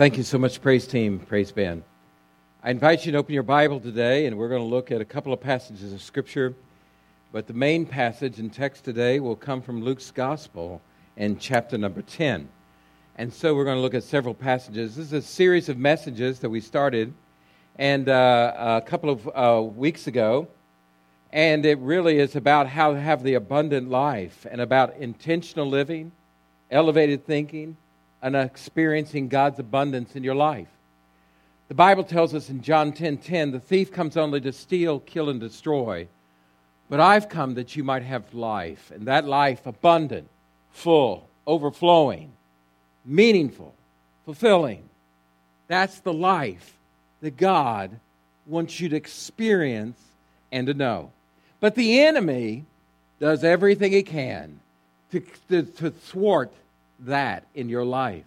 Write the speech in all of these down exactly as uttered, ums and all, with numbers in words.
Thank you so much, praise team, praise band. I invite you to open your Bible today, and we're going to look at a couple of passages of Scripture. But the main passage and text today will come from Luke's Gospel in chapter number ten. And so we're going to look at several passages. This is a series of messages that we started and uh, a couple of uh, weeks ago. And it really is about how to have the abundant life and about intentional living, elevated thinking, and experiencing God's abundance in your life. The Bible tells us in John ten ten, the thief comes only to steal, kill, and destroy. But I've come that you might have life, and that life abundant, full, overflowing, meaningful, fulfilling. That's the life that God wants you to experience and to know. But the enemy does everything he can to, to, to thwart that in your life.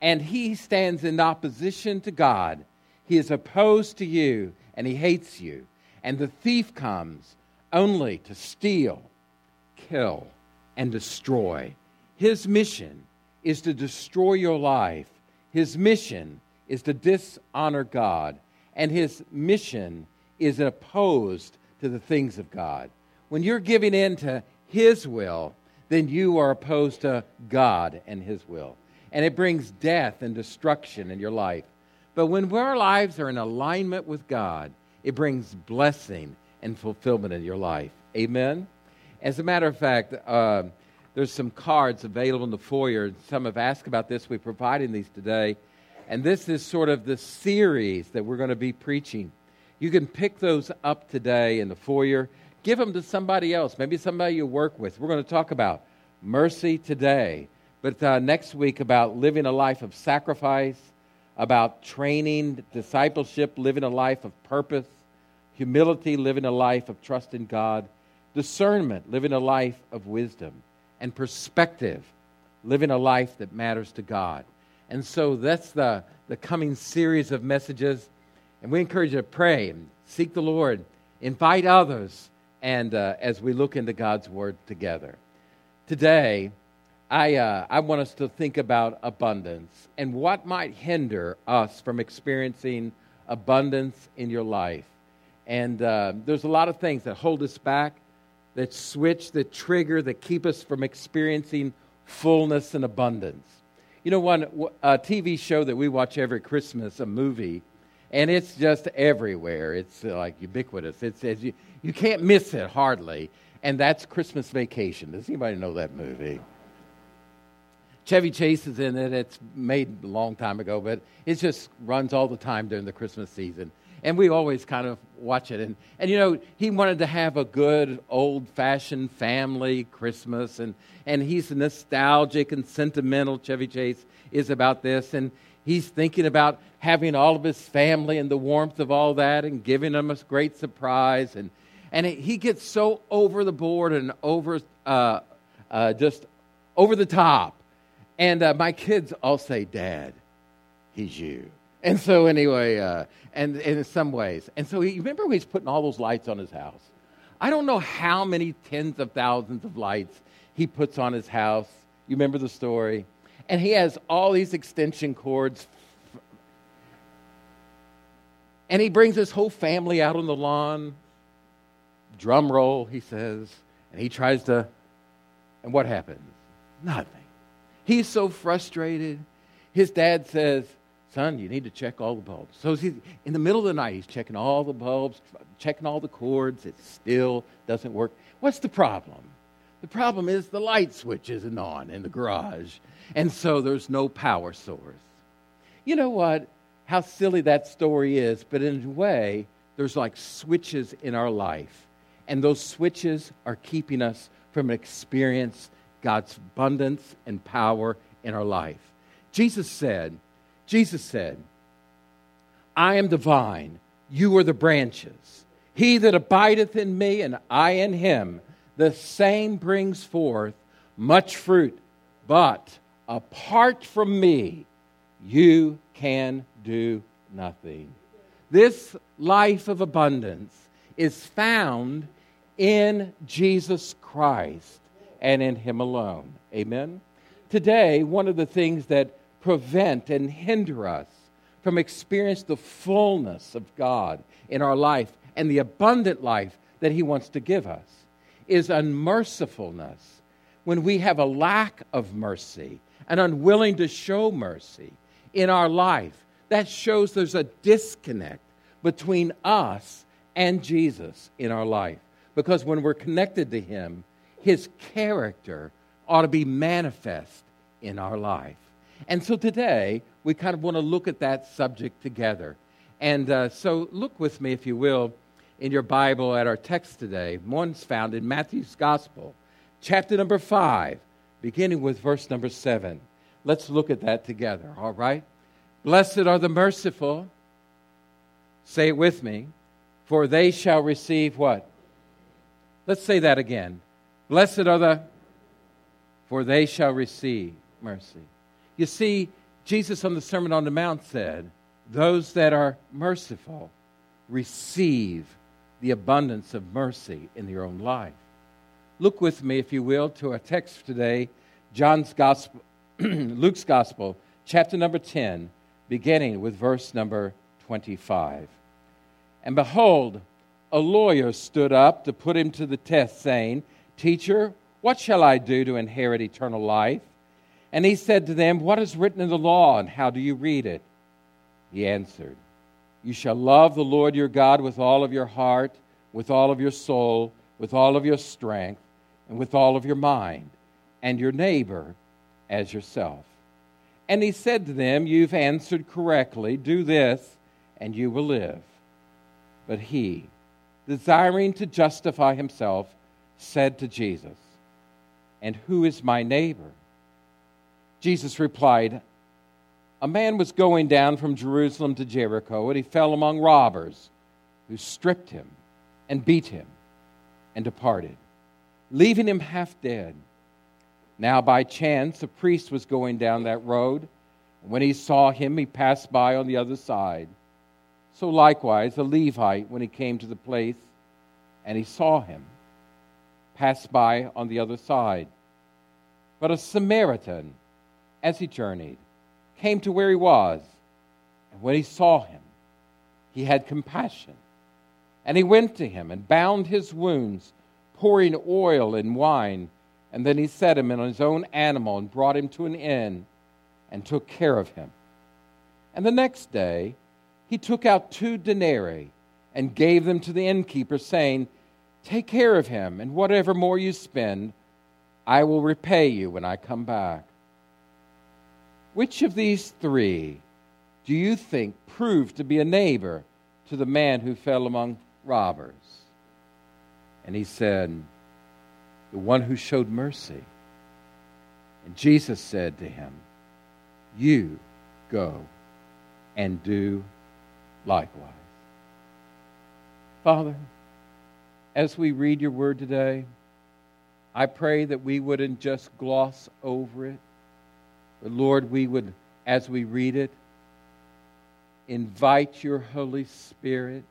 And he stands in opposition to God. He is opposed to you, and he hates you. And the thief comes only to steal, kill, and destroy. His mission is to destroy your life. His mission is to dishonor God. And his mission is opposed to the things of God. When you're giving in to his will, then you are opposed to God and his will. And it brings death and destruction in your life. But when our lives are in alignment with God, it brings blessing and fulfillment in your life. Amen? As a matter of fact, uh, there's some cards available in the foyer. Some have asked about this. We're providing these today. And this is sort of the series that we're going to be preaching. You can pick those up today in the foyer. Give them to somebody else, maybe somebody you work with. We're going to talk about mercy today, but uh, next week about living a life of sacrifice, about training, discipleship, living a life of purpose, humility, living a life of trust in God, discernment, living a life of wisdom, and perspective, living a life that matters to God. And so that's the, the coming series of messages, and we encourage you to pray and seek the Lord, invite others, and uh, as we look into God's Word together. Today, I uh, I want us to think about abundance and what might hinder us from experiencing abundance in your life. And uh, there's a lot of things that hold us back, that switch, that trigger, that keep us from experiencing fullness and abundance. You know, one a T V show that we watch every Christmas, a movie, and it's just everywhere. It's like ubiquitous. It's, it's you, you can't miss it hardly. And that's Christmas Vacation. Does anybody know that movie? Chevy Chase is in it. It's made a long time ago, but it just runs all the time during the Christmas season. And we always kind of watch it. And, and you know, he wanted to have a good, old-fashioned family Christmas. And, and he's nostalgic and sentimental. Chevy Chase is about this. And he's thinking about having all of his family and the warmth of all that and giving them a great surprise. And and it, he gets so over the board and over uh, uh, just over the top. And uh, my kids all say, Dad, he's you. And so anyway, uh, and, and in some ways. And so he, remember when he's putting all those lights on his house? I don't know how many tens of thousands of lights he puts on his house. You remember the story? And he has all these extension cords. And he brings his whole family out on the lawn. Drum roll, he says. And he tries to... And what happens? Nothing. He's so frustrated. His dad says, Son, you need to check all the bulbs. So he's, in the middle of the night, he's checking all the bulbs, checking all the cords. It still doesn't work. What's the problem? The problem is the light switch isn't on in the garage, and so there's no power source. You know what? How silly that story is, but in a way, there's like switches in our life, and those switches are keeping us from experience God's abundance and power in our life. Jesus said, Jesus said, I am the vine, you are the branches. He that abideth in me and I in him, the same brings forth much fruit, but apart from me, you can do nothing. This life of abundance is found in Jesus Christ and in him alone. Amen? Today, one of the things that prevent and hinder us from experiencing the fullness of God in our life and the abundant life that He wants to give us is unmercifulness. When we have a lack of mercy and unwilling to show mercy in our life, that shows there's a disconnect between us and Jesus in our life. Because when we're connected to Him, His character ought to be manifest in our life. And so today, we kind of want to look at that subject together. And uh, so look with me, if you will, in your Bible at our text today. One's found in Matthew's Gospel, chapter number five, beginning with verse number seven. Let's look at that together, all right? Blessed are the merciful, say it with me, for they shall receive what? Let's say that again. Blessed are the, for they shall receive mercy. You see, Jesus on the Sermon on the Mount said, those that are merciful receive the abundance of mercy in their own life. Look with me, if you will, to our text today, John's Gospel, Luke's Gospel, chapter number ten, beginning with verse number twenty-five. And behold, a lawyer stood up to put him to the test, saying, Teacher, what shall I do to inherit eternal life? And he said to them, What is written in the law, and how do you read it? He answered, You shall love the Lord your God with all of your heart, with all of your soul, with all of your strength, and with all of your mind, and your neighbor as yourself. And he said to them, You've answered correctly, do this, and you will live. But he, desiring to justify himself, said to Jesus, And who is my neighbor? Jesus replied, A man was going down from Jerusalem to Jericho, and he fell among robbers, who stripped him and beat him, and departed, leaving him half dead. Now by chance a priest was going down that road, and when he saw him, he passed by on the other side. So likewise a Levite, when he came to the place, and he saw him, passed by on the other side. But a Samaritan, as he journeyed, came to where he was, and when he saw him, he had compassion. And he went to him and bound his wounds, pouring oil and wine. And then he set him in his own animal and brought him to an inn and took care of him. And the next day he took out two denarii and gave them to the innkeeper, saying, Take care of him, and whatever more you spend, I will repay you when I come back. Which of these three do you think proved to be a neighbor to the man who fell among robbers? And he said, The one who showed mercy. And Jesus said to him, You go and do likewise. Father, as we read your word today, I pray that we wouldn't just gloss over it, but Lord, we would, as we read it, invite your Holy Spirit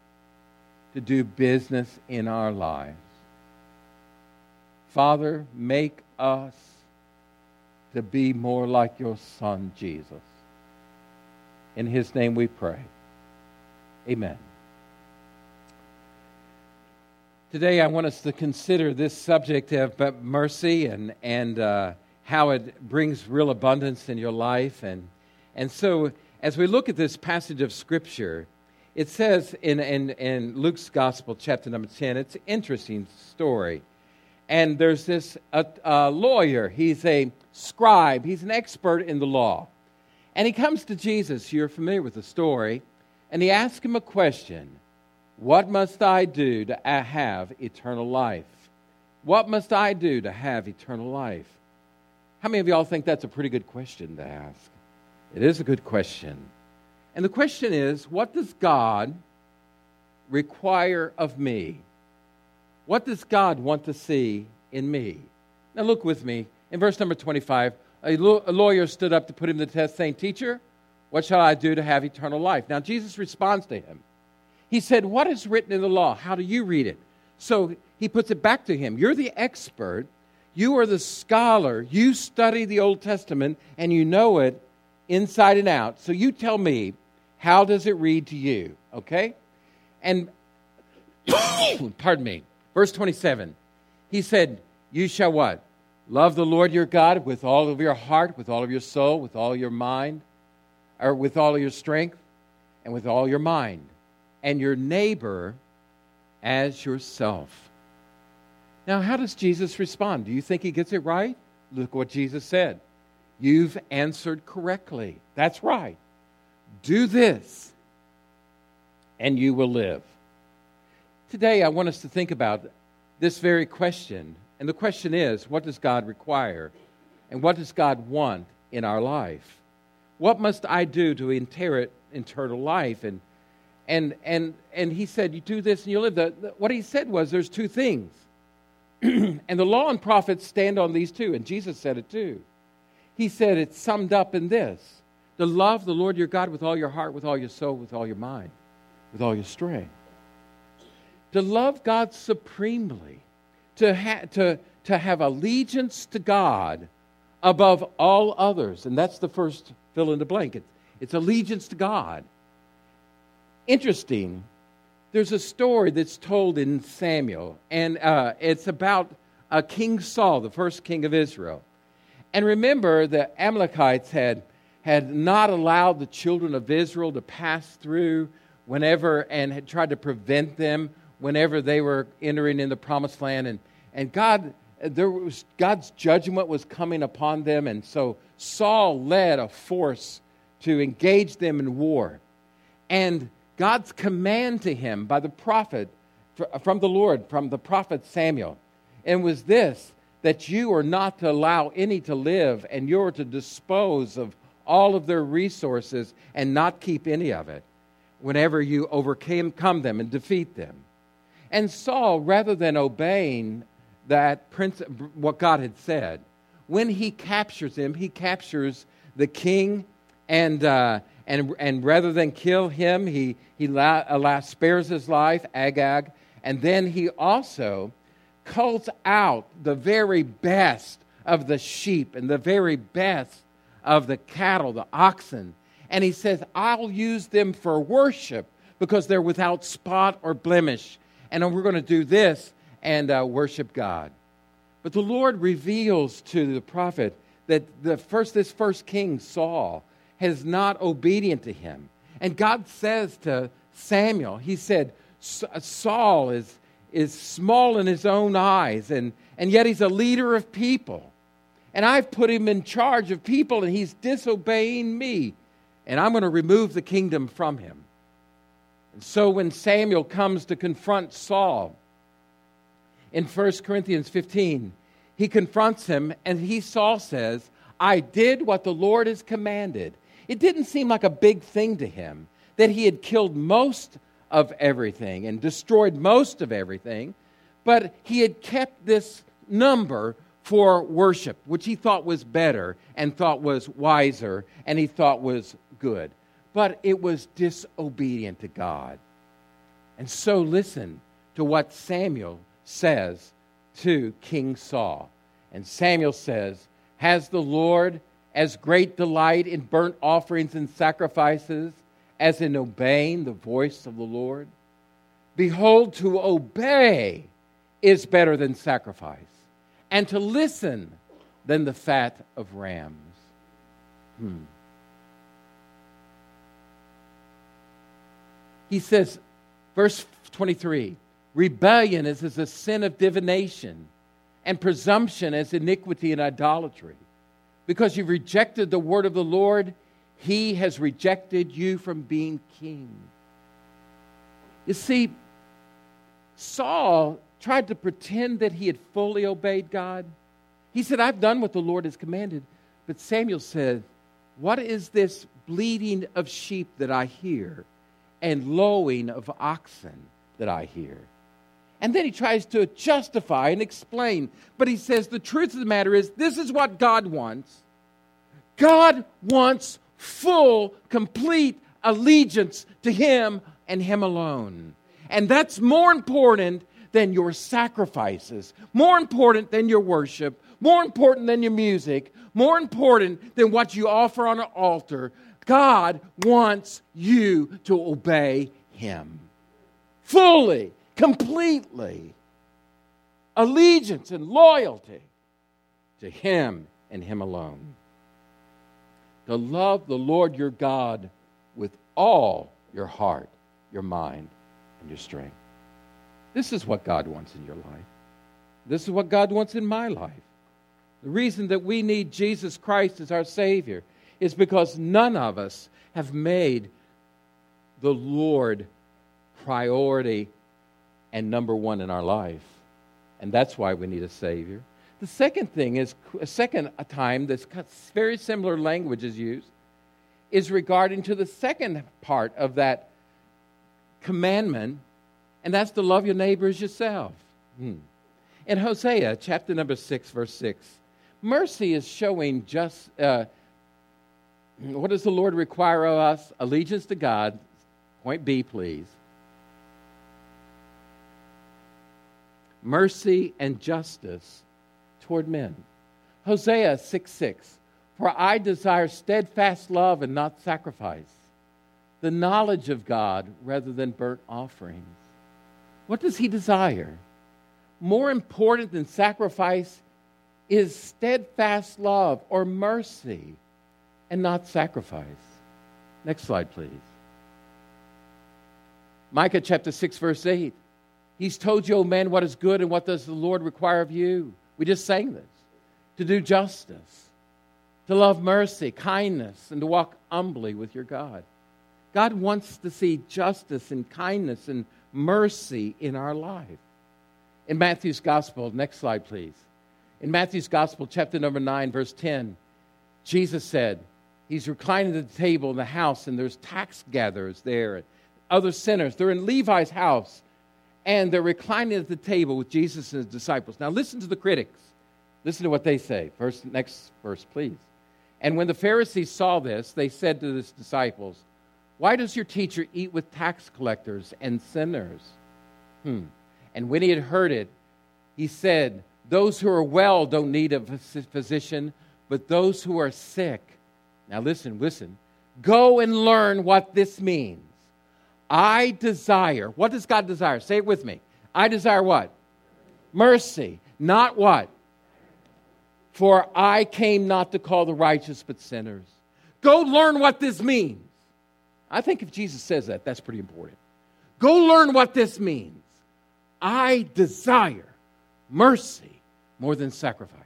to do business in our lives. Father, make us to be more like your Son, Jesus. In His name we pray. Amen. Today I want us to consider this subject of mercy and, and uh, how it brings real abundance in your life. And, and so as we look at this passage of Scripture, it says in, in, in Luke's Gospel, chapter number ten, it's an interesting story. And there's this uh, uh, lawyer, he's a scribe, he's an expert in the law. And he comes to Jesus, you're familiar with the story, and he asks him a question. What must I do to have eternal life? What must I do to have eternal life? How many of y'all think that's a pretty good question to ask? It is a good question. And the question is, what does God require of me? What does God want to see in me? Now look with me. In verse number twenty-five, a lawyer stood up to put him to the test, saying, Teacher, what shall I do to have eternal life? Now Jesus responds to him. He said, What is written in the law? How do you read it? So he puts it back to him. You're the expert. You are the scholar. You study the Old Testament, and you know it. inside and out. So you tell me, how does it read to you? Okay? And, pardon me, verse twenty-seven. He said, you shall what? Love the Lord your God with all of your heart, with all of your soul, with all your mind, or with all of your strength, and with all your mind, and your neighbor as yourself. Now, how does Jesus respond? Do you think he gets it right? Look what Jesus said. You've answered correctly. That's right. Do this, and you will live. Today, I want us to think about this very question. And the question is, what does God require? And what does God want in our life? What must I do to inherit eternal life? And and and and he said, you do this and you live. The, the, what he said was, there's two things. And the law and prophets stand on these two. And Jesus said it too. He said it's summed up in this. To love the Lord your God with all your heart, with all your soul, with all your mind, with all your strength. To love God supremely. To, ha- to, to have allegiance to God above all others. And that's the first fill in the blank. It's, it's allegiance to God. Interesting. There's a story that's told in Samuel, and uh, it's about uh, King Saul, the first king of Israel. And remember, the Amalekites had, had not allowed the children of Israel to pass through whenever, and had tried to prevent them whenever they were entering in the promised land, and, and God, there was, God's judgment was coming upon them, and so Saul led a force to engage them in war. And God's command to him by the prophet, from the Lord, from the prophet Samuel, and was this, that you are not to allow any to live, and you are to dispose of all of their resources and not keep any of it whenever you overcome them and defeat them. And Saul, rather than obeying that prince, what God had said, when he captures him, he captures the king, and uh, and and rather than kill him, he he la- la- spares his life, Agag, and then he also culls out the very best of the sheep and the very best of the cattle, the oxen, and he says, "I'll use them for worship because they're without spot or blemish." And we're going to do this and uh, worship God. But the Lord reveals to the prophet that the first, this first king, Saul, has not obedient to him. And God says to Samuel, he said, Saul is, is small in his own eyes, and, and yet he's a leader of people. And I've put him in charge of people, and he's disobeying me. And I'm going to remove the kingdom from him. And so when Samuel comes to confront Saul in First Corinthians fifteen, he confronts him, and he, Saul, says, I did what the Lord has commanded. It didn't seem like a big thing to him that he had killed most of everything and destroyed most of everything, but he had kept this number for worship, which he thought was better and thought was wiser and he thought was good. But it was disobedient to God. And so listen to what Samuel says to King Saul. And Samuel says, has the Lord as great delight in burnt offerings and sacrifices as in obeying the voice of the Lord? Behold, to obey is better than sacrifice, and to listen than the fat of rams. Hmm. He says, verse twenty-three, rebellion is as a sin of divination, and presumption as iniquity and idolatry. Because you rejected the word of the Lord, he has rejected you from being king. You see, Saul tried to pretend that he had fully obeyed God. He said, I've done what the Lord has commanded. But Samuel said, what is this bleating of sheep that I hear? And lowing of oxen that I hear. And then he tries to justify and explain. But he says the truth of the matter is this is what God wants. God wants full, complete allegiance to him and him alone. And that's more important than your sacrifices, more important than your worship, more important than your music, more important than what you offer on an altar. God wants you to obey Him. Fully, completely. Allegiance and loyalty to Him and Him alone. To love the Lord your God with all your heart, your mind, and your strength. This is what God wants in your life. This is what God wants in my life. The reason that we need Jesus Christ as our Savior is because none of us have made the Lord priority and number one in our life. And that's why we need a Savior. The second thing is, a second time this very similar language is used, is regarding to the second part of that commandment, and that's to love your neighbor as yourself. Hmm. In Hosea, chapter number six, verse six, mercy is showing just, uh, what does the Lord require of us? Allegiance to God. Point B, please. Mercy and justice toward men. Hosea six six, for I desire steadfast love and not sacrifice, the knowledge of God rather than burnt offerings. What does He desire? More important than sacrifice is steadfast love or mercy and not sacrifice. Next slide, please. Micah chapter six, verse eight. He's told you, O man, what is good and what does the Lord require of you. We just sang this. To do justice, to love mercy, kindness, and to walk humbly with your God. God wants to see justice and kindness and mercy in our life. In Matthew's Gospel, next slide, please. In Matthew's Gospel, chapter number nine, verse ten, Jesus said, He's reclining at the table in the house, and there's tax gatherers there, and other sinners. They're in Levi's house. And they're reclining at the table with Jesus and His disciples. Now listen to the critics. Listen to what they say. First, next verse, please. And when the Pharisees saw this, they said to His disciples, why does your teacher eat with tax collectors and sinners? Hmm. And when He had heard it, He said, those who are well don't need a physician, but those who are sick. Now listen, listen. Go and learn what this means. I desire, what does God desire? Say it with me. I desire what? Mercy. Not what? For I came not to call the righteous but sinners. Go learn what this means. I think if Jesus says that, that's pretty important. Go learn what this means. I desire mercy more than sacrifice.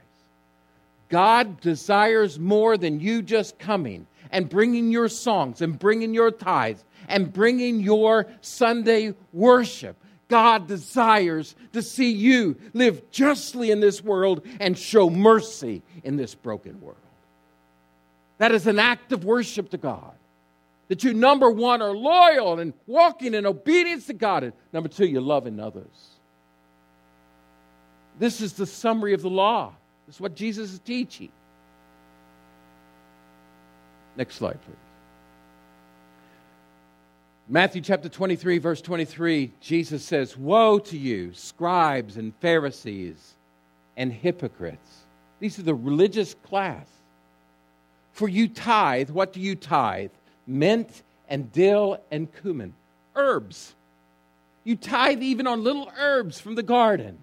God desires more than you just coming and bringing your songs and bringing your tithes and bringing your Sunday worship. God desires to see you live justly in this world and show mercy in this broken world. That is an act of worship to God. That you, number one, are loyal and walking in obedience to God. And number two, you're loving others. This is the summary of the law. This is what Jesus is teaching. Next slide, please. Matthew chapter twenty-three, verse twenty-three, Jesus says, woe to you, scribes and Pharisees and hypocrites. These are the religious class. For you tithe, what do you tithe? Mint and dill and cumin, herbs. You tithe even on little herbs from the garden.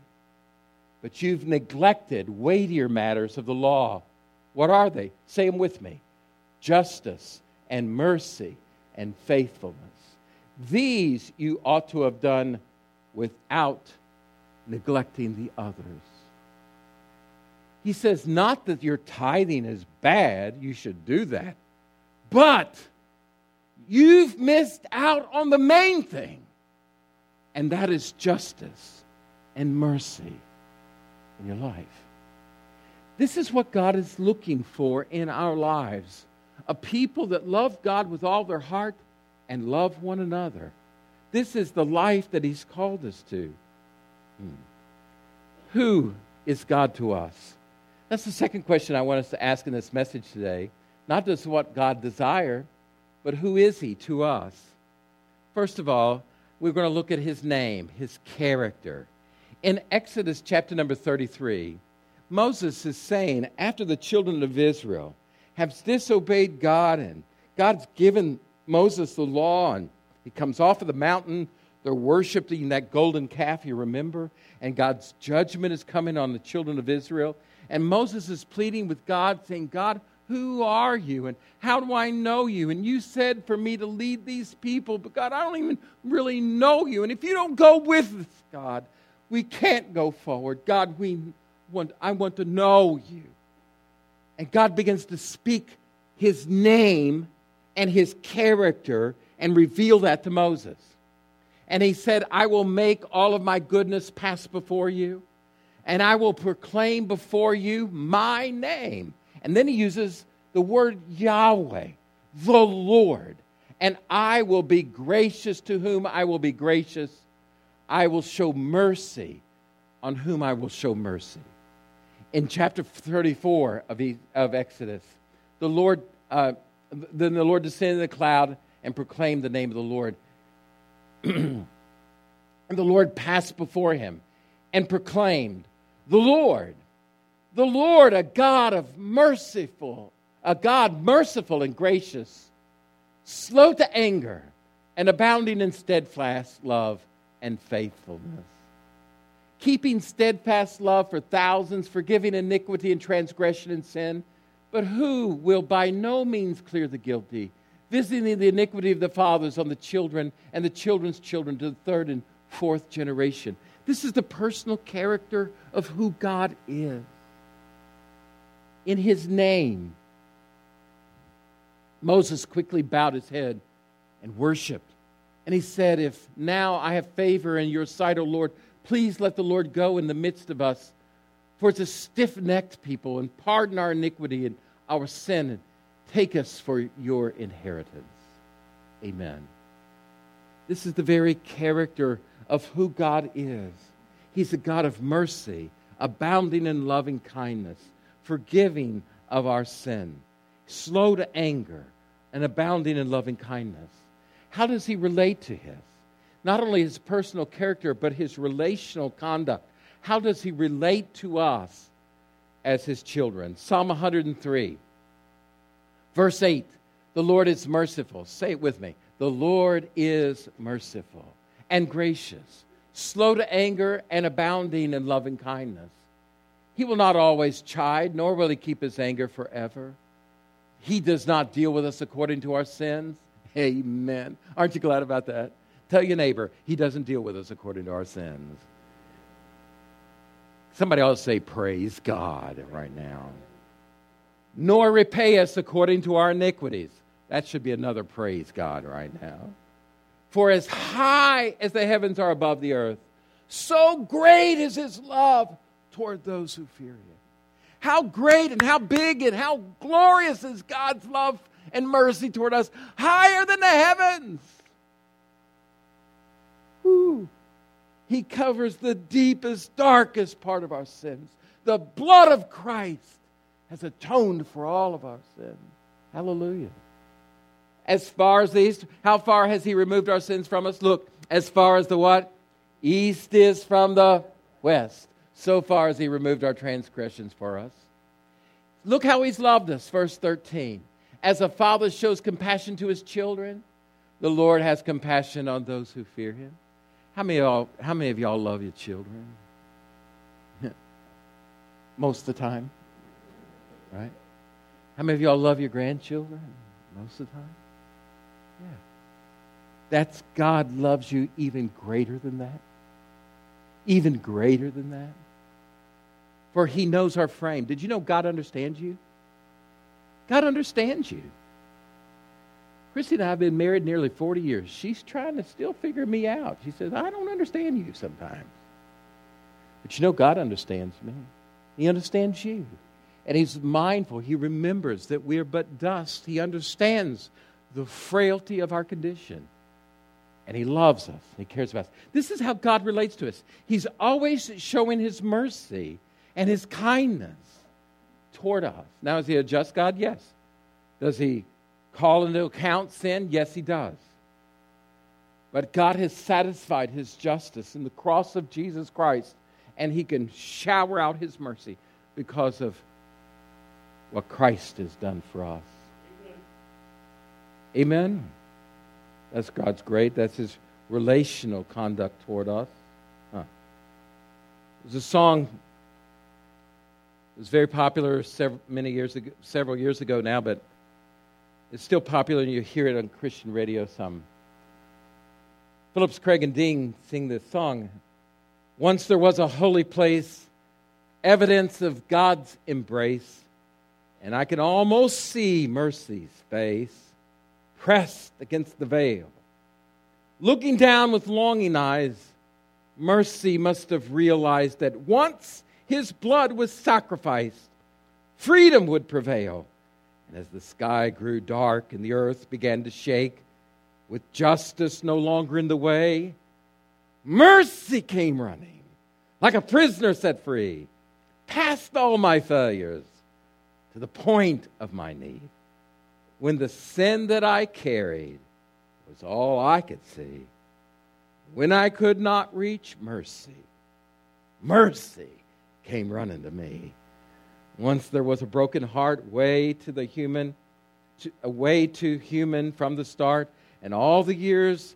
But you've neglected weightier matters of the law. What are they? Say them with me. Justice and mercy and faithfulness. These you ought to have done without neglecting the others. He says not that your tithing is bad, you should do that, but you've missed out on the main thing, and that is justice and mercy in your life. This is what God is looking for in our lives, a people that love God with all their heart and love one another. This is the life that He's called us to. Hmm. Who is God to us? That's the second question I want us to ask in this message today. Not just what God desires, but who is He to us? First of all, we're going to look at His name, His character. In Exodus chapter number thirty-three, Moses is saying, after the children of Israel have disobeyed God and God's given Moses the law and he comes off of the mountain, they're worshiping that golden calf, you remember, and God's judgment is coming on the children of Israel. And Moses is pleading with God, saying, God, who are you and how do I know you? And you said for me to lead these people, but God, I don't even really know you. And if you don't go with us, God, we can't go forward. God, we want, I want to know you. And God begins to speak his name and his character and reveal that to Moses. And he said, I will make all of my goodness pass before you, and I will proclaim before you my name. And then he uses the word Yahweh, the Lord. And I will be gracious to whom I will be gracious. I will show mercy on whom I will show mercy. In chapter thirty-four of, e- of Exodus, the Lord, uh, then the Lord descended in the cloud and proclaimed the name of the Lord. And the Lord passed before him and proclaimed, the Lord, the Lord, a God of merciful, a God merciful and gracious, slow to anger and abounding in steadfast love and faithfulness, keeping steadfast love for thousands, forgiving iniquity and transgression and sin, but who will by no means clear the guilty, visiting the iniquity of the fathers on the children and the children's children to the third and fourth generation. This is the personal character of who God is. In his name, Moses quickly bowed his head and worshiped. And he said, if now I have favor in your sight, O Lord, please let the Lord go in the midst of us. For it's a stiff-necked people, and pardon our iniquity and our sin, and take us for your inheritance. Amen. This is the very character of who God is. He's a God of mercy, abounding in loving kindness, forgiving of our sin, slow to anger, and abounding in loving kindness. How does he relate to his? Not only his personal character, but his relational conduct. How does he relate to us as his children? Psalm one hundred three, verse eight, the Lord is merciful. Say it with me. The Lord is merciful and gracious, slow to anger and abounding in loving kindness. He will not always chide, nor will he keep his anger forever. He does not deal with us according to our sins. Amen. Aren't you glad about that? Tell your neighbor, he doesn't deal with us according to our sins. Somebody else say, praise God right now. Nor repay us according to our iniquities. That should be another praise God right now. For as high as the heavens are above the earth, so great is his love toward those who fear him. How great and how big and how glorious is God's love and mercy toward us, higher than the heavens. Woo. He covers the deepest, darkest part of our sins. The blood of Christ has atoned for all of our sins. Hallelujah. As far as the east, how far has he removed our sins from us? Look, as far as the what? East is from the west. So far has he removed our transgressions for us. Look how he's loved us, verse thirteen. As a father shows compassion to his children, the Lord has compassion on those who fear him. How many of y'all, how many of y'all love your children? Most of the time, right? How many of y'all love your grandchildren? Most of the time? Yeah. That's God loves you even greater than that. Even greater than that. For he knows our frame. Did you know God understands you? God understands you. Christy and I have been married nearly forty years. She's trying to still figure me out. She says, I don't understand you sometimes. But you know, God understands me. He understands you. And he's mindful. He remembers that we are but dust. He understands the frailty of our condition. And he loves us. He cares about us. This is how God relates to us. He's always showing his mercy and his kindness toward us. Now, is he a just God? Yes. Does he call into account sin? Yes, he does. But God has satisfied his justice in the cross of Jesus Christ, and he can shower out his mercy. because of what Christ has done for us. Amen? Amen? That's God's great. That's His relational conduct toward us. Huh. There's a song that was very popular several, many years ago, several years ago now, but it's still popular, and you hear it on Christian radio some. Phillips Craig and Dean sing this song. Once there was a holy place, evidence of God's embrace, and I can almost see mercy's face pressed against the veil. Looking down with longing eyes, mercy must have realized that once His blood was sacrificed, freedom would prevail. And as the sky grew dark and the earth began to shake, with justice no longer in the way, mercy came running, like a prisoner set free, past all my failures, to the point of my need, when the sin that I carried was all I could see. When I could not reach mercy, mercy came running to me. Once there was a broken heart, way to the human, to, a way to human from the start, and all the years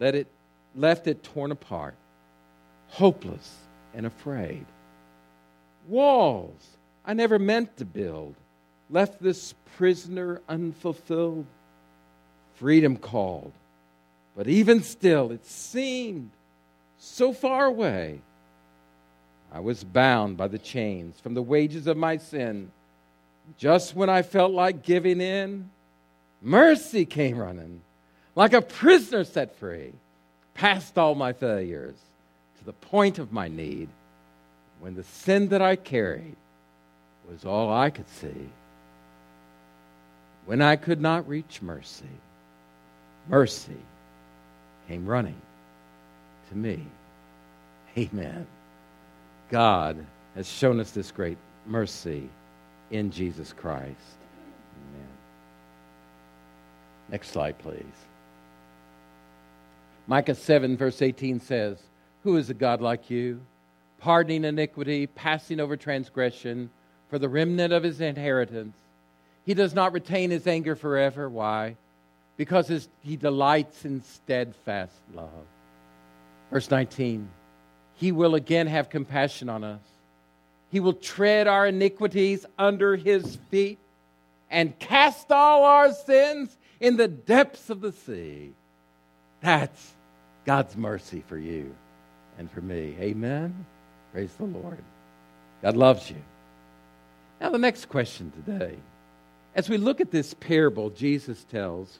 let it, left it torn apart, hopeless and afraid. Walls I never meant to build left this prisoner unfulfilled. Freedom called, but even still it seemed so far away. I was bound by the chains from the wages of my sin. Just when I felt like giving in, mercy came running, like a prisoner set free, past all my failures, to the point of my need, when the sin that I carried was all I could see. When I could not reach mercy, mercy came running to me. Amen. God has shown us this great mercy in Jesus Christ. Amen. Next slide, please. Micah seven, verse eighteen says, "Who is a God like you, pardoning iniquity, passing over transgression for the remnant of His inheritance? He does not retain His anger forever." Why? Because his, He delights in steadfast love. Verse nineteen, "He will again have compassion on us. He will tread our iniquities under His feet and cast all our sins in the depths of the sea." That's God's mercy for you and for me. Amen? Praise the Lord. God loves you. Now the next question today. As we look at this parable Jesus tells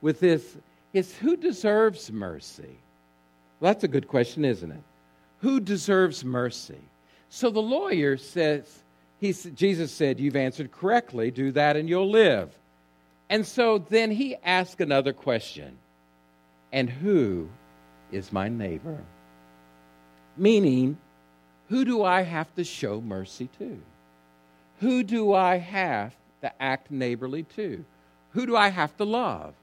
with this, is who deserves mercy? Well, that's a good question, isn't it? Who deserves mercy? So the lawyer says, he, Jesus said, "You've answered correctly. Do that and you'll live." And so then he asked another question. "And who is my neighbor?" Meaning, who do I have to show mercy to? Who do I have to act neighborly to? Who do I have to love?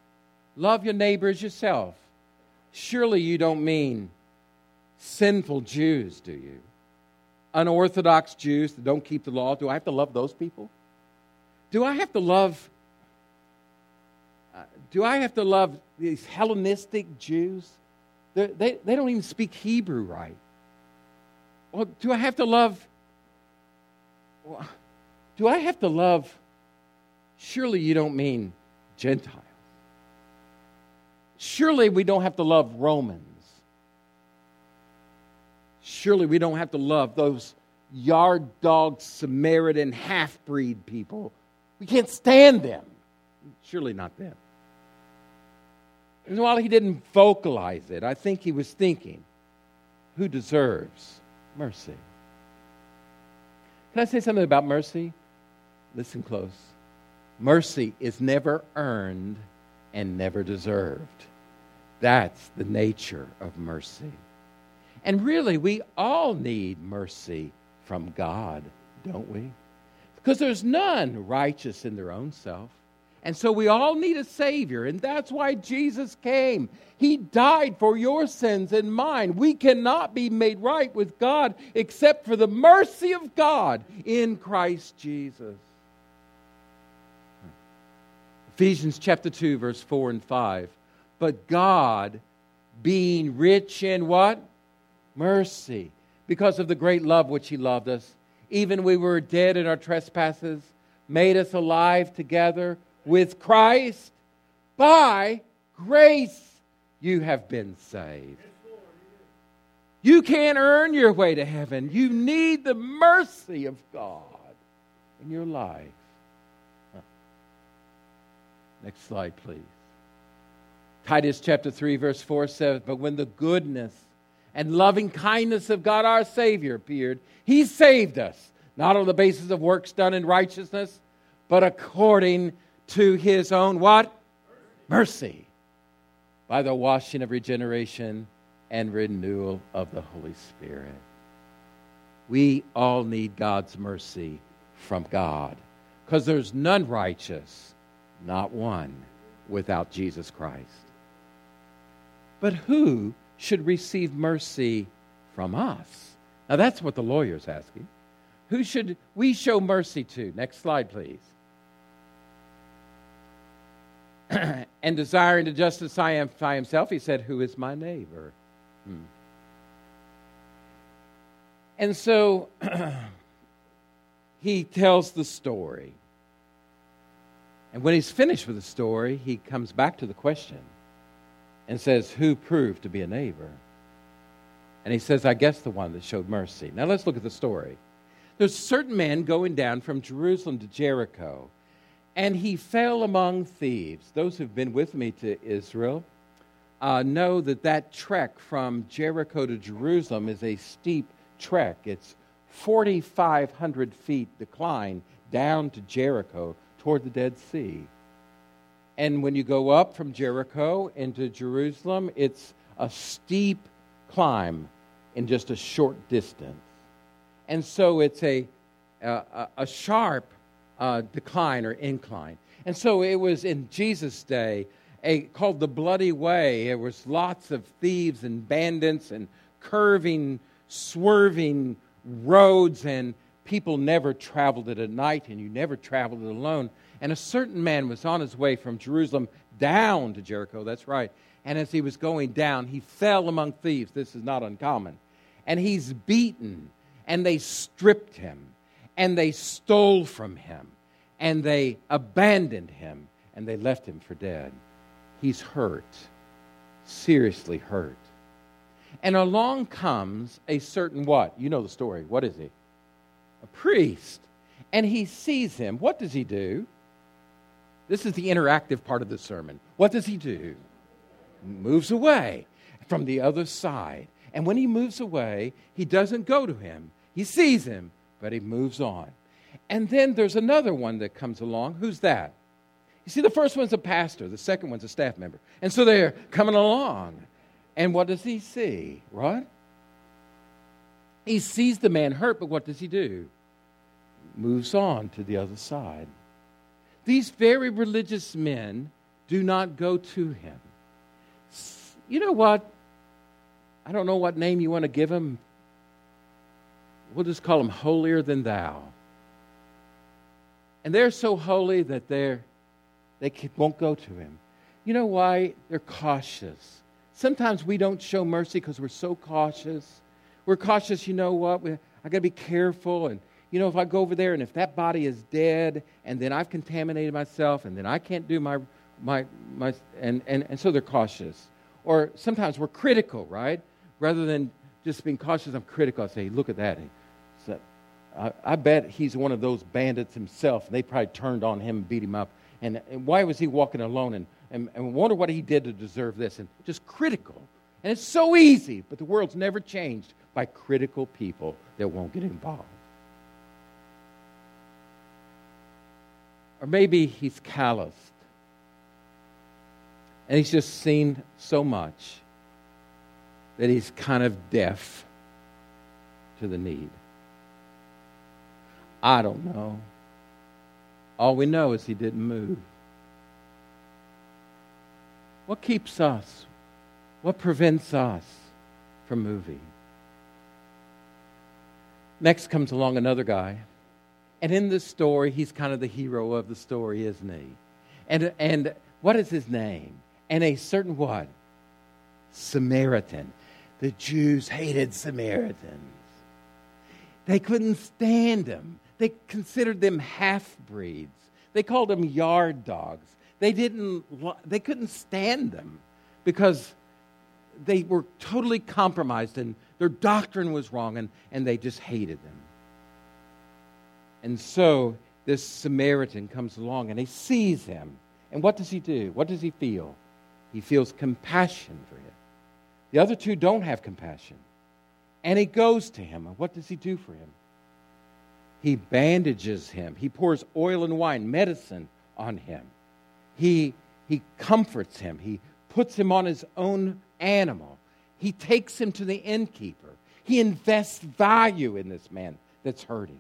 Love your neighbor as yourself. Surely you don't mean sinful Jews, do you? Unorthodox Jews that don't keep the law. Do I have to love those people? Do I have to love? Uh, do I have to love these Hellenistic Jews? They, they they don't even speak Hebrew right. Well, do I have to love? Well, do I have to love? Surely you don't mean Gentiles. Surely we don't have to love Romans. Surely we don't have to love those yard dog Samaritan half-breed people. We can't stand them. Surely not them. And while he didn't vocalize it, I think he was thinking, who deserves mercy? Can I say something about mercy? Listen close. Mercy is never earned and never deserved. That's the nature of mercy. And really, we all need mercy from God, don't we? Because there's none righteous in their own self. And so we all need a Savior, and that's why Jesus came. He died for your sins and mine. We cannot be made right with God except for the mercy of God in Christ Jesus. Ephesians chapter two, verse four and five. But God, being rich in what? Mercy. Because of the great love which He loved us, even we were dead in our trespasses, made us alive together with Christ. By grace you have been saved. You can't earn your way to heaven. You need the mercy of God in your life. Next slide, please. Titus chapter three, verse four says, but when the goodness and loving kindness of God our Savior appeared, He saved us, not on the basis of works done in righteousness, but according to His own what? Mercy. Mercy. By the washing of regeneration and renewal of the Holy Spirit. We all need God's mercy from God, because there's none righteous, not one, without Jesus Christ. But who should receive mercy from us? Now that's what the lawyer's asking. Who should we show mercy to? Next slide, please. And desiring to justify himself, he said, who is my neighbor? Hmm. And so he tells the story. And when he's finished with the story, he comes back to the question and says, who proved to be a neighbor? And he says, I guess the one that showed mercy. Now let's look at the story. There's certain men going down from Jerusalem to Jericho, and he fell among thieves. Those who've been with me to Israel uh, know that that trek from Jericho to Jerusalem is a steep trek. It's four thousand five hundred feet decline down to Jericho toward the Dead Sea. And when you go up from Jericho into Jerusalem, it's a steep climb in just a short distance. And so it's a, a, a sharp uh, decline or incline. And so it was in Jesus' day a, called the Bloody Way. There was lots of thieves and bandits and curving, swerving roads, and people never traveled it at night, and you never traveled it alone. And a certain man was on his way from Jerusalem down to Jericho, that's right. And as he was going down, he fell among thieves. This is not uncommon. And he's beaten, and they stripped him, and they stole from him, and they abandoned him, and they left him for dead. He's hurt, seriously hurt. And along comes a certain what? You know the story. What is he? A priest. And he sees him. What does he do? This is the interactive part of the sermon. What does he do? Moves away from the other side. And when he moves away, he doesn't go to him. He sees him, but he moves on. And then there's another one that comes along. Who's that? You see, the first one's a pastor. The second one's a staff member. And so they're coming along. And what does he see? Right? He sees the man hurt, but what does he do? Moves on to the other side. These very religious men do not go to him. You know what? I don't know what name you want to give him. We'll just call him holier than thou. And they're so holy that they're, they won't go to him. You know why? They're cautious. Sometimes we don't show mercy because we're so cautious. We're cautious, you know what? We, I got to be careful, and you know, if I go over there and if that body is dead, and then I've contaminated myself, and then I can't do my, my, my, and, and, and so they're cautious. Or sometimes we're critical, right? Rather than just being cautious, I'm critical. I say, look at that. So I, I bet he's one of those bandits himself. They probably turned on him and beat him up. And, and why was he walking alone? And, and, and wonder what he did to deserve this. And just critical. And it's so easy, but the world's never changed by critical people that won't get involved. Or maybe he's calloused. And he's just seen so much that he's kind of deaf to the need. I don't know. All we know is he didn't move. What keeps us? What prevents us from moving? Next comes along another guy. And in this story, he's kind of the hero of the story, isn't he? And and what is his name? And a certain what? Samaritan. The Jews hated Samaritans. They couldn't stand them. They considered them half-breeds. They called them yard dogs. They didn't. They couldn't stand them because they were totally compromised and their doctrine was wrong, and, and they just hated them. And so this Samaritan comes along and he sees him. And what does he do? What does he feel? He feels compassion for him. The other two don't have compassion. And he goes to him. And what does he do for him? He bandages him. He pours oil and wine, medicine on him. He, he comforts him. He puts him on his own animal. He takes him to the innkeeper. He invests value in this man that's hurting.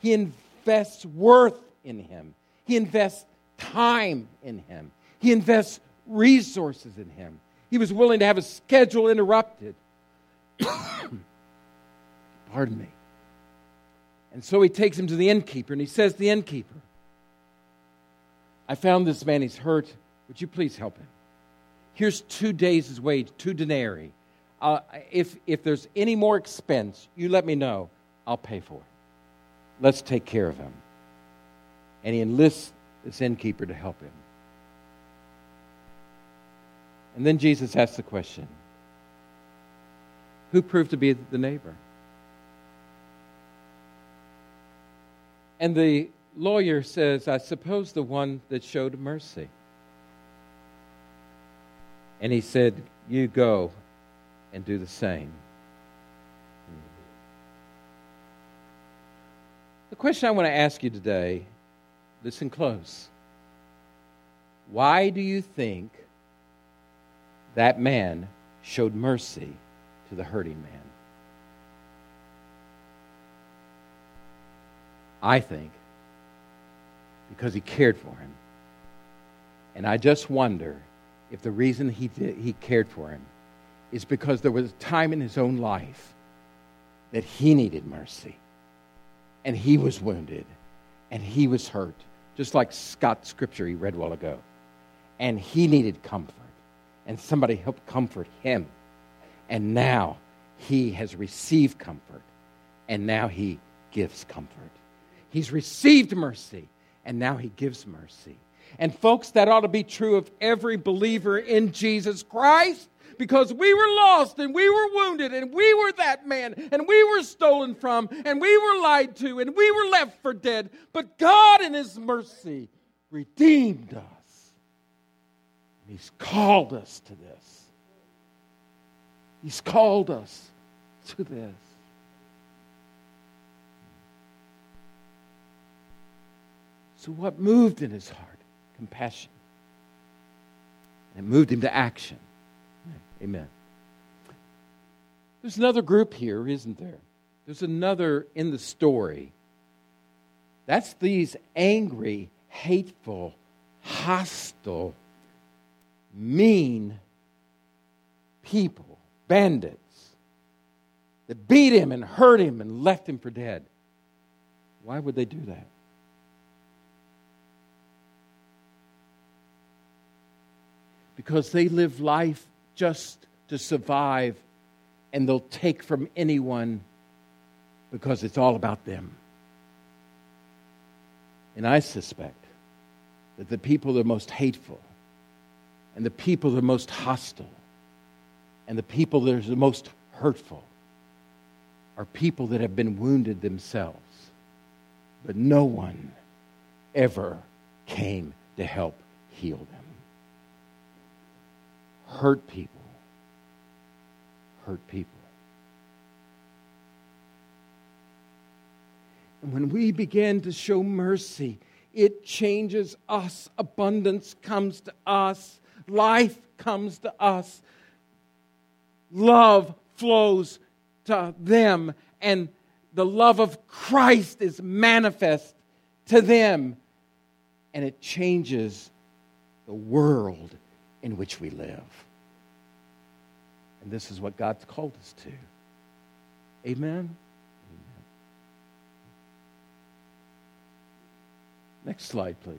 He invests worth in him. He invests time in him. He invests resources in him. He was willing to have his schedule interrupted. Pardon me. And so he takes him to the innkeeper, and he says to the innkeeper, I found this man, he's hurt. Would you please help him? Here's two days' wage, two denarii. Uh, if, if there's any more expense, you let me know. I'll pay for it. Let's take care of him. And he enlists this innkeeper to help him. And then Jesus asks the question, who proved to be the neighbor? And the lawyer says, I suppose the one that showed mercy. And he said, you go and do the same. The question I want to ask you today, listen close. Why do you think that man showed mercy to the hurting man? I think because he cared for him. And I just wonder if the reason he did, he cared for him is because there was a time in his own life that he needed mercy. And he was wounded. And he was hurt. Just like Scott's scripture he read a while ago. And he needed comfort. And somebody helped comfort him. And now he has received comfort. And now he gives comfort. He's received mercy. And now he gives mercy. And folks, that ought to be true of every believer in Jesus Christ, because we were lost and we were wounded and we were that man and we were stolen from and we were lied to and we were left for dead. But God in His mercy redeemed us. He's called us to this. He's called us to this. So what moved in his heart? Compassion. And it moved him to action. Amen. There's another group here, isn't there? There's another in the story. That's these angry, hateful, hostile, mean people, bandits, that beat him and hurt him and left him for dead. Why would they do that? Because they live life just to survive, and they'll take from anyone because it's all about them. And I suspect that the people that are most hateful, and the people that are most hostile, and the people that are the most hurtful are people that have been wounded themselves, but no one ever came to help heal them. Hurt people. Hurt people. And when we begin to show mercy, it changes us. Abundance comes to us. Life comes to us. Love flows to them. And the love of Christ is manifest to them. And it changes the world in which we live. And this is what God's called us to. Amen? Amen. Next slide, please.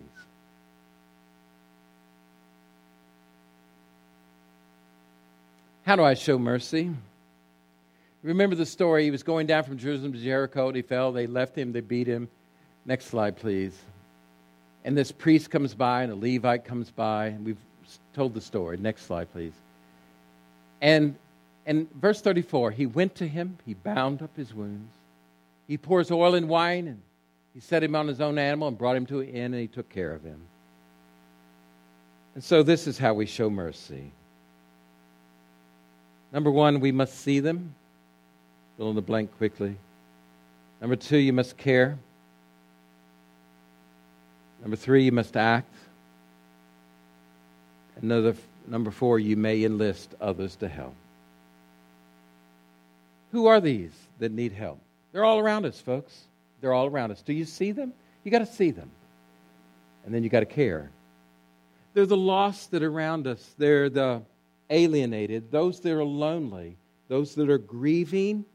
How do I show mercy? Remember the story. He was going down from Jerusalem to Jericho, and he fell. They left him. They beat him. Next slide, please. And this priest comes by, and a Levite comes by. And we've told the story. Next slide, please. And and verse thirty-four, he went to him. He bound up his wounds. He pours oil and wine, and he set him on his own animal and brought him to an inn, and he took care of him. And so this is how we show mercy. Number one, we must see them. Fill in the blank quickly. Number two, you must care. Number three, you must act. Another, number four, you may enlist others to help. Who are these that need help? They're all around us, folks. They're all around us. Do you see them? You got to see them. And then you got to care. They're the lost that are around us. They're the alienated, those that are lonely, those that are grieving.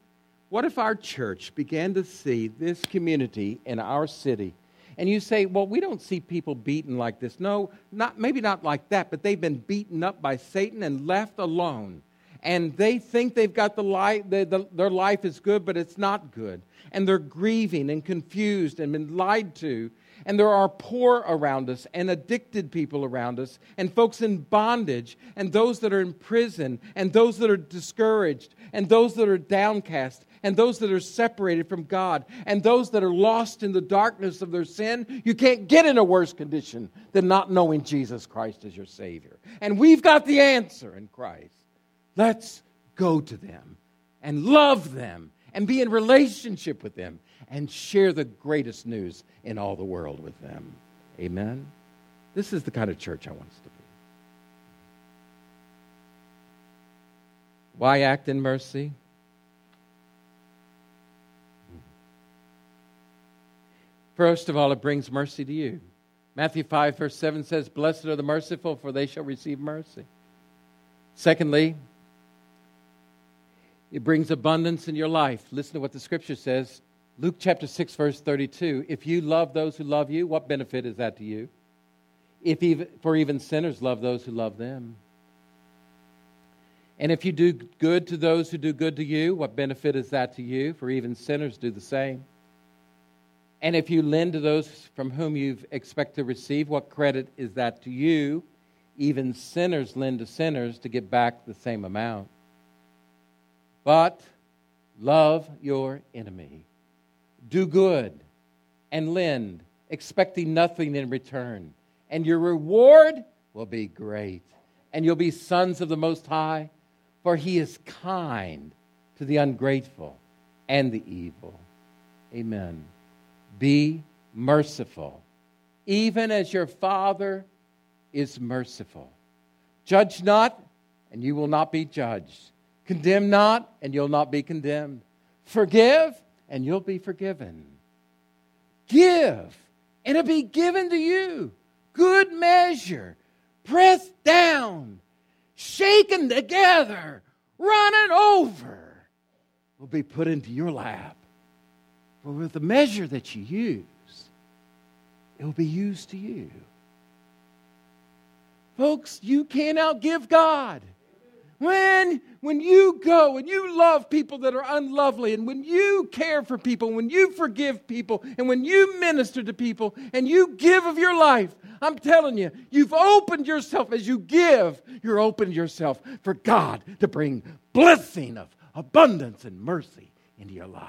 What if our church began to see this community in our city? And you say, well, we don't see people beaten like this. No, not maybe not like that, but they've been beaten up by Satan and left alone. And they think they've got the life, the, the, their life is good, but it's not good. And they're grieving and confused and been lied to. And there are poor around us and addicted people around us and folks in bondage and those that are in prison and those that are discouraged and those that are downcast and those that are separated from God and those that are lost in the darkness of their sin. You can't get in a worse condition than not knowing Jesus Christ as your Savior. And we've got the answer in Christ. Let's go to them and love them and be in relationship with them and share the greatest news in all the world with them. Amen? This is the kind of church I want us to be. Why act in mercy? First of all, it brings mercy to you. Matthew five, verse seven says, "Blessed are the merciful, for they shall receive mercy." Secondly, it brings abundance in your life. Listen to what the Scripture says. Luke chapter six, verse thirty-two, if you love those who love you, what benefit is that to you? If even, for even sinners love those who love them. And if you do good to those who do good to you, what benefit is that to you? For even sinners do the same. And if you lend to those from whom you expect to receive, what credit is that to you? Even sinners lend to sinners to get back the same amount. But love your enemy. Do good and lend, expecting nothing in return. And your reward will be great. And you'll be sons of the Most High, for He is kind to the ungrateful and the evil. Amen. Be merciful, even as your Father is merciful. Judge not, and you will not be judged. Condemn not, and you'll not be condemned. Forgive, and you'll be forgiven. Give, and it'll be given to you. Good measure, pressed down, shaken together, running over, will be put into your lap. For with the measure that you use, it will be used to you. Folks, you can't outgive God. When, when you go and you love people that are unlovely, and when you care for people, when you forgive people, and when you minister to people, and you give of your life, I'm telling you, you've opened yourself. As you give, you're opened yourself for God to bring blessing of abundance and mercy into your life.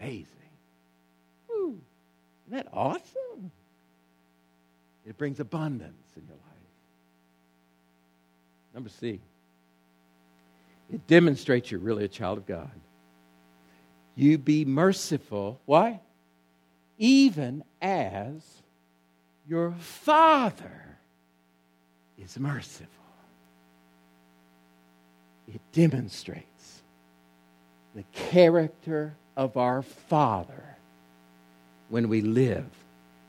Amazing. Woo. Isn't that awesome? It brings abundance in your life. Number C, it demonstrates you're really a child of God. You be merciful. Why? Even as your Father is merciful. It demonstrates the character of our Father when we live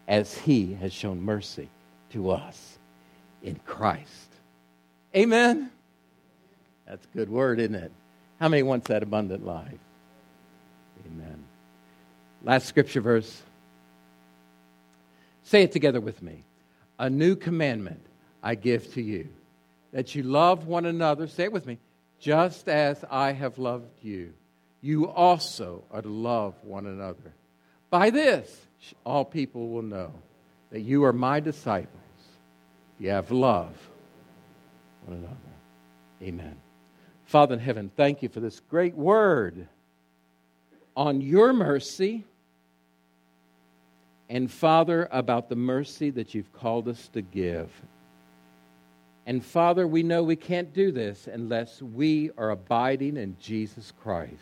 as He has shown mercy to us. in Christ. Amen? That's a good word, isn't it? How many wants that abundant life? Amen. Last scripture verse. Say it together with me. A new commandment I give to you, that you love one another. Say it with me. Just as I have loved you, you also are to love one another. By this, all people will know that you are my disciples. You have love one another. Amen. Father in heaven, thank you for this great word on your mercy, and Father, about the mercy that you've called us to give. And Father, we know we can't do this unless we are abiding in Jesus Christ.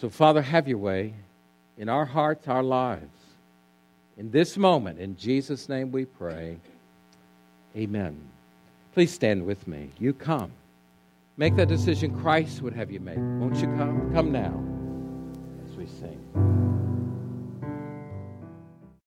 So Father, have your way in our hearts, our lives. In this moment, in Jesus' name we pray. Amen. Please stand with me. You come. Make that decision Christ would have you make. Won't you come? Come now as we sing.